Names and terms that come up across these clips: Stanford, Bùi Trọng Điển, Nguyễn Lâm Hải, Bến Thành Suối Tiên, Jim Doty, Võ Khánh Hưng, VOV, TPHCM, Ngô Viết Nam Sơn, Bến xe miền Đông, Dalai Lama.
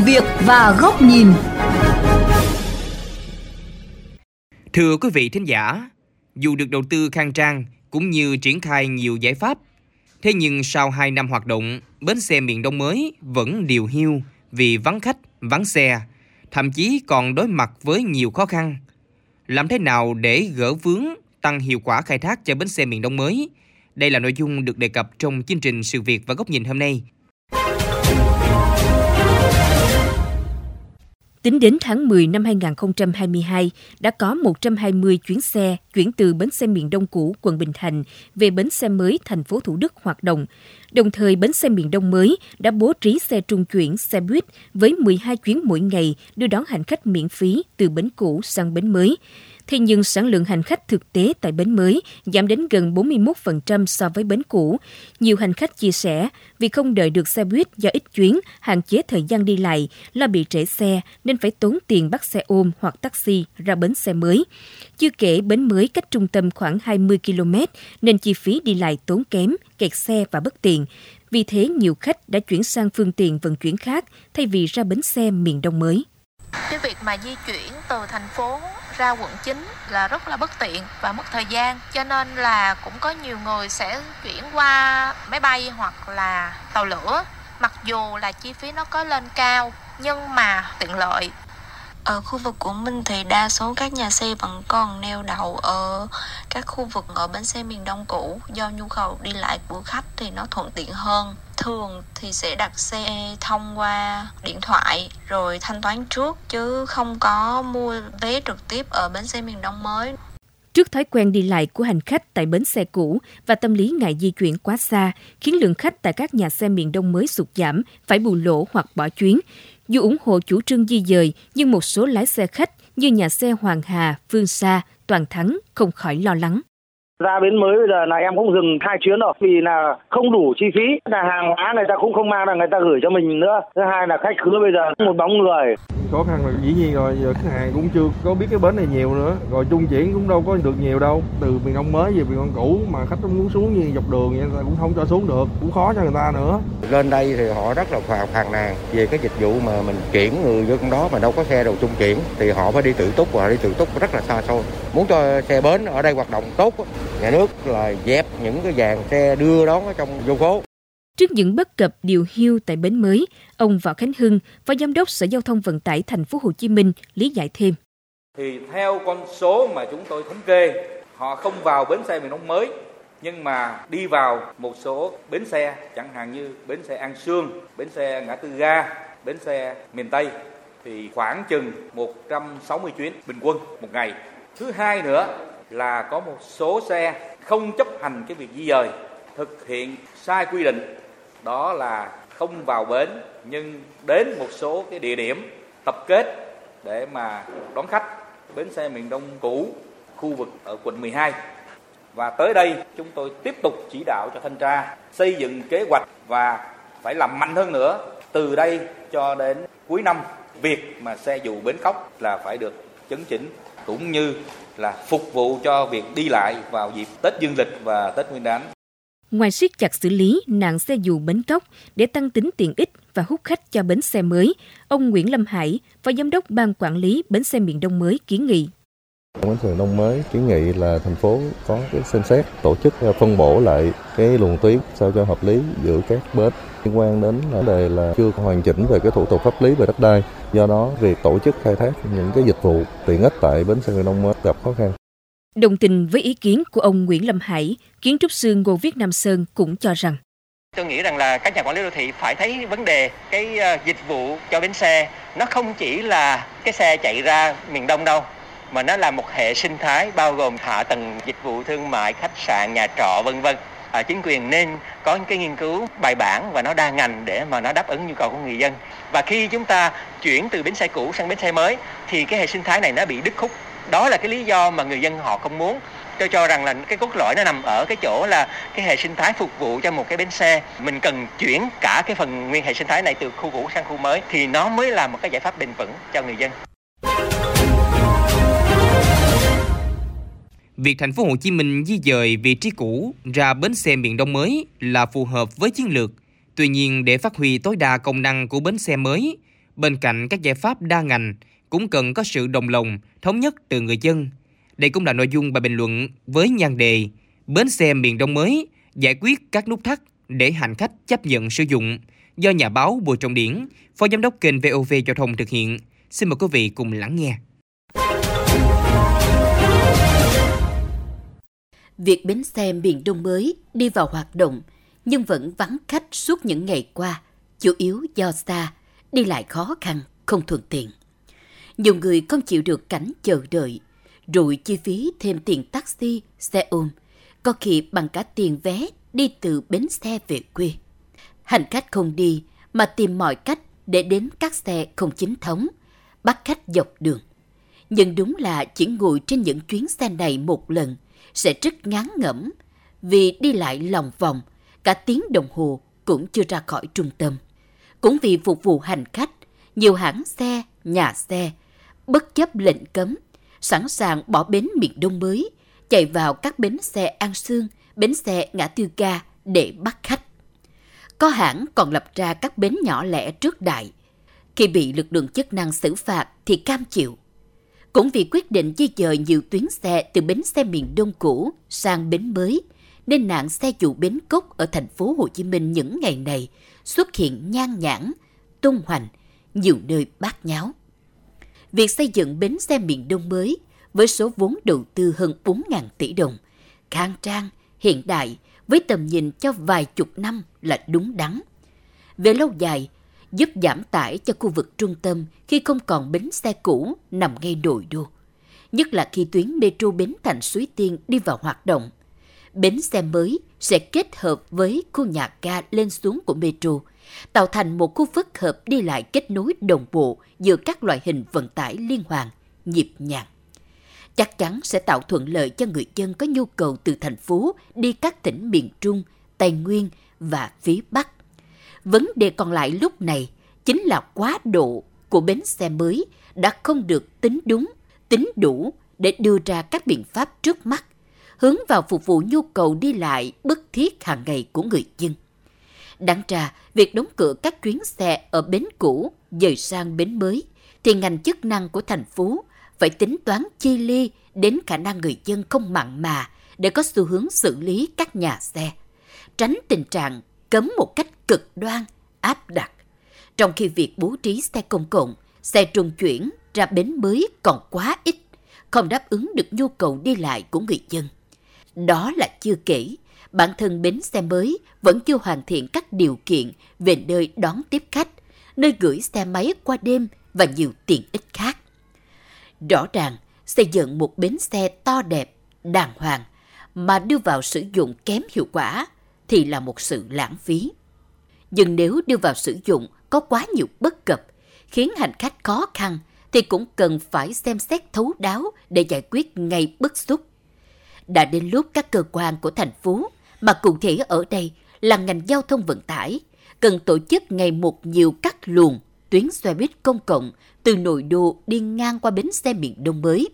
sự việc và góc nhìn. Thưa quý vị thính giả, dù được đầu tư khang trang cũng như triển khai nhiều giải pháp, thế nhưng sau 2 năm hoạt động, bến xe miền Đông mới vẫn điều hiu vì vắng khách, vắng xe, thậm chí còn đối mặt với nhiều khó khăn. Làm thế nào để gỡ vướng, tăng hiệu quả khai thác cho bến xe miền Đông mới? Đây là nội dung được đề cập trong chương trình Sự việc và Góc nhìn hôm nay. Tính đến tháng 10 năm 2022, đã có 120 chuyến xe chuyển từ bến xe miền Đông cũ quận Bình Thạnh về bến xe mới thành phố Thủ Đức hoạt động. Đồng thời, bến xe miền Đông mới đã bố trí xe trung chuyển, xe buýt với 12 chuyến mỗi ngày đưa đón hành khách miễn phí từ bến cũ sang bến mới. Thế nhưng sản lượng hành khách thực tế tại bến mới giảm đến gần 41% so với bến cũ. Nhiều hành khách chia sẻ vì không đợi được xe buýt do ít chuyến, hạn chế thời gian đi lại, lo bị trễ xe nên phải tốn tiền bắt xe ôm hoặc taxi ra bến xe mới. Chưa kể bến mới cách trung tâm khoảng 20 km nên chi phí đi lại tốn kém, kẹt xe và bất tiện. Vì thế nhiều khách đã chuyển sang phương tiện vận chuyển khác thay vì ra bến xe miền Đông mới. Cái việc mà di chuyển từ thành phố ra quận 9 là rất là bất tiện và mất thời gian, cho nên là cũng có nhiều người sẽ chuyển qua máy bay hoặc là tàu lửa. Mặc dù là chi phí nó có lên cao nhưng mà tiện lợi. Ở khu vực của mình thì đa số các nhà xe vẫn còn neo đậu ở các khu vực ở bến xe miền Đông cũ, do nhu cầu đi lại của khách thì nó thuận tiện hơn. Thường thì sẽ đặt xe thông qua điện thoại rồi thanh toán trước chứ không có mua vé trực tiếp ở bến xe miền Đông mới. Trước thói quen đi lại của hành khách tại bến xe cũ và tâm lý ngại di chuyển quá xa khiến lượng khách tại các nhà xe miền Đông mới sụt giảm, phải bù lỗ hoặc bỏ chuyến. Dù ủng hộ chủ trương di dời, nhưng một số lái xe khách như nhà xe Hoàng Hà, Phương Sa, Toàn Thắng không khỏi lo lắng. Ra bến mới bây giờ là em cũng dừng 2 chuyến rồi vì là không đủ chi phí, là hàng hóa người ta cũng không mang, là người ta gửi cho mình nữa. Thứ hai là khách khứa bây giờ một bóng người. Khó khăn là dĩ nhiên rồi, giờ khách hàng cũng chưa có biết cái bến này nhiều nữa, rồi trung chuyển cũng đâu có được nhiều đâu. Từ miền Đông mới về miền Đông cũ mà khách cũng muốn xuống như dọc đường vậy, người ta cũng không cho xuống được, cũng khó cho người ta nữa. Lên đây thì họ rất là phàn nàn về cái dịch vụ mà mình chuyển người vô trong đó mà đâu có xe đầu trung chuyển, thì họ phải đi tự túc, và đi tự túc rất là xa xôi. Muốn cho xe bến ở đây hoạt động tốt, nhà nước là dẹp những cái dàn xe đưa đón ở trong vô phố. Trước những bất cập điều hiu tại bến mới, ông Võ Khánh Hưng, Phó Giám đốc Sở Giao thông Vận tải Thành phố Hồ Chí Minh lý giải thêm. Thì theo con số mà chúng tôi thống kê, họ không vào bến xe miền Đông mới nhưng mà đi vào một số bến xe, chẳng hạn như bến xe An Sương, bến xe Ngã Tư Ga, bến xe miền Tây thì khoảng chừng 160 chuyến bình quân một ngày. Thứ hai nữa là có một số xe không chấp hành cái việc di dời, thực hiện sai quy định, đó là không vào bến nhưng đến một số cái địa điểm tập kết để mà đón khách, bến xe miền Đông cũ, khu vực ở quận 12. Và tới đây chúng tôi tiếp tục chỉ đạo cho thanh tra xây dựng kế hoạch và phải làm mạnh hơn nữa. Từ đây cho đến cuối năm, việc mà xe dù bến cóc là phải được chấn chỉnh, cũng như là phục vụ cho việc đi lại vào dịp Tết Dương lịch và Tết Nguyên đán. Ngoài siết chặt xử lý nạn xe dù bến cóc để tăng tính tiện ích và hút khách cho bến xe mới, ông Nguyễn Lâm Hải, Phó Giám đốc Ban Quản lý Bến xe miền Đông mới kiến nghị. Bến xe miền Đông mới kiến nghị là thành phố có cái xem xét tổ chức phân bổ lại cái luồng tuyến sao cho hợp lý giữa các bến, liên quan đến vấn đề là chưa hoàn chỉnh về cái thủ tục pháp lý về đất đai, do đó việc tổ chức khai thác những cái dịch vụ tiện ích tại bến xe miền Đông mới gặp khó khăn. Đồng tình với ý kiến của ông Nguyễn Lâm Hải, kiến trúc sư Ngô Viết Nam Sơn cũng cho rằng tôi nghĩ rằng là các nhà quản lý đô thị phải thấy vấn đề cái dịch vụ cho bến xe nó không chỉ là cái xe chạy ra miền Đông đâu, mà nó là một hệ sinh thái bao gồm hạ tầng dịch vụ thương mại, khách sạn, nhà trọ vân vân. Chính quyền nên có những cái nghiên cứu bài bản và nó đa ngành để mà nó đáp ứng nhu cầu của người dân. Và khi chúng ta chuyển từ bến xe cũ sang bến xe mới thì cái hệ sinh thái này nó bị đứt khúc. Đó là cái lý do mà người dân họ không muốn. Tôi cho rằng là cái cốt lõi nó nằm ở cái chỗ là cái hệ sinh thái phục vụ cho một cái bến xe. Mình cần chuyển cả cái phần nguyên hệ sinh thái này từ khu cũ sang khu mới thì nó mới là một cái giải pháp bền vững cho người dân. Việc thành phố Hồ Chí Minh di dời vị trí cũ ra bến xe miền Đông mới là phù hợp với chiến lược. Tuy nhiên, để phát huy tối đa công năng của bến xe mới, Bên cạnh các giải pháp đa ngành, cũng cần có sự đồng lòng, thống nhất từ người dân. Đây cũng là nội dung bài bình luận với nhan đề Bến xe miền Đông mới, giải quyết các nút thắt để hành khách chấp nhận sử dụng, do nhà báo Bùi Trọng Điển, phó giám đốc kênh VOV Giao thông thực hiện. Xin mời quý vị cùng lắng nghe. Việc bến xe miền Đông mới đi vào hoạt động nhưng vẫn vắng khách suốt những ngày qua, chủ yếu do xa, đi lại khó khăn, không thuận tiện. Nhiều người không chịu được cảnh chờ đợi, rồi chi phí thêm tiền taxi, xe ôm, có khi bằng cả tiền vé đi từ bến xe về quê. Hành khách không đi mà tìm mọi cách để đến các xe không chính thống, bắt khách dọc đường. Nhưng đúng là chỉ ngồi trên những chuyến xe này một lần sẽ rất ngán ngẩm, vì đi lại lòng vòng, cả tiếng đồng hồ cũng chưa ra khỏi trung tâm. Cũng vì phục vụ hành khách, nhiều hãng xe, nhà xe, bất chấp lệnh cấm, sẵn sàng bỏ bến miền Đông mới, chạy vào các bến xe An Sương, bến xe Ngã Tư Ga để bắt khách. Có hãng còn lập ra các bến nhỏ lẻ trước đại. Khi bị lực lượng chức năng xử phạt thì cam chịu. Cũng vì quyết định di dời nhiều tuyến xe từ bến xe miền Đông cũ sang bến mới, nên nạn xe dù bến cốc ở thành phố Hồ Chí Minh những ngày này xuất hiện nhan nhản, tung hoành, nhiều nơi bát nháo. Việc xây dựng bến xe miền Đông mới với số vốn đầu tư hơn 4.000 tỷ đồng, khang trang, hiện đại với tầm nhìn cho vài chục năm là đúng đắn. Về lâu dài, giúp giảm tải cho khu vực trung tâm khi không còn bến xe cũ nằm ngay nội đô. Nhất là khi tuyến metro Bến Thành Suối Tiên đi vào hoạt động, bến xe mới sẽ kết hợp với khu nhà ga lên xuống của metro, tạo thành một khu phức hợp đi lại kết nối đồng bộ giữa các loại hình vận tải liên hoàn, nhịp nhàng. Chắc chắn sẽ tạo thuận lợi cho người dân có nhu cầu từ thành phố đi các tỉnh miền Trung, Tây Nguyên và phía Bắc. Vấn đề còn lại lúc này chính là quá độ của bến xe mới đã không được tính đúng, tính đủ để đưa ra các biện pháp trước mắt, hướng vào phục vụ nhu cầu đi lại bức thiết hàng ngày của người dân. Đáng ra, việc đóng cửa các chuyến xe ở bến cũ dời sang bến mới thì ngành chức năng của thành phố phải tính toán chi li đến khả năng người dân không mặn mà để có xu hướng xử lý các nhà xe, tránh tình trạng cấm một cách cực đoan, áp đặt, trong khi việc bố trí xe công cộng, xe trung chuyển ra bến mới còn quá ít, không đáp ứng được nhu cầu đi lại của người dân. Đó là chưa kể, bản thân bến xe mới vẫn chưa hoàn thiện các điều kiện về nơi đón tiếp khách, nơi gửi xe máy qua đêm và nhiều tiện ích khác. Rõ ràng, xây dựng một bến xe to đẹp, đàng hoàng mà đưa vào sử dụng kém hiệu quả thì là một sự lãng phí. Nhưng nếu đưa vào sử dụng có quá nhiều bất cập, khiến hành khách khó khăn, thì cũng cần phải xem xét thấu đáo để giải quyết ngay bức xúc. Đã đến lúc các cơ quan của thành phố, mà cụ thể ở đây là ngành giao thông vận tải, cần tổ chức ngày một nhiều các luồng tuyến xe buýt công cộng từ nội đô đi ngang qua bến xe miền Đông mới,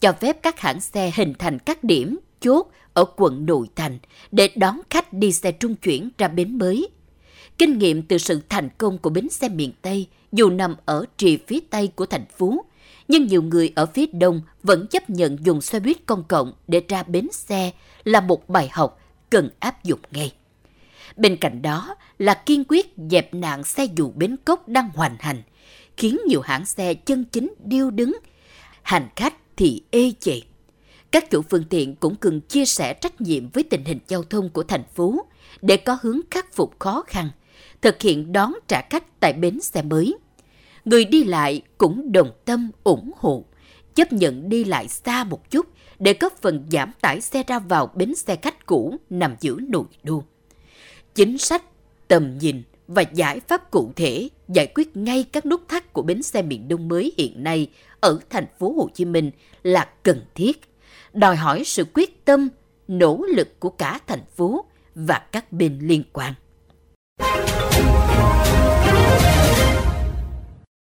cho phép các hãng xe hình thành các điểm chốt ở quận nội thành để đón khách đi xe trung chuyển ra bến mới. Kinh nghiệm từ sự thành công của bến xe miền Tây dù nằm ở rìa phía Tây của thành phố, nhưng nhiều người ở phía Đông vẫn chấp nhận dùng xe buýt công cộng để ra bến xe là một bài học cần áp dụng ngay. Bên cạnh đó là kiên quyết dẹp nạn xe dù bến cốc đang hoành hành, khiến nhiều hãng xe chân chính điêu đứng, hành khách thì ê chề. Các chủ phương tiện cũng cần chia sẻ trách nhiệm với tình hình giao thông của thành phố để có hướng khắc phục khó khăn, thực hiện đón trả khách tại bến xe mới. Người đi lại cũng đồng tâm ủng hộ, chấp nhận đi lại xa một chút để góp phần giảm tải xe ra vào bến xe khách cũ nằm giữa nội đô. Chính sách, tầm nhìn và giải pháp cụ thể giải quyết ngay các nút thắt của bến xe miền Đông mới hiện nay ở thành phố Hồ Chí Minh là cần thiết, đòi hỏi sự quyết tâm, nỗ lực của cả thành phố và các bên liên quan.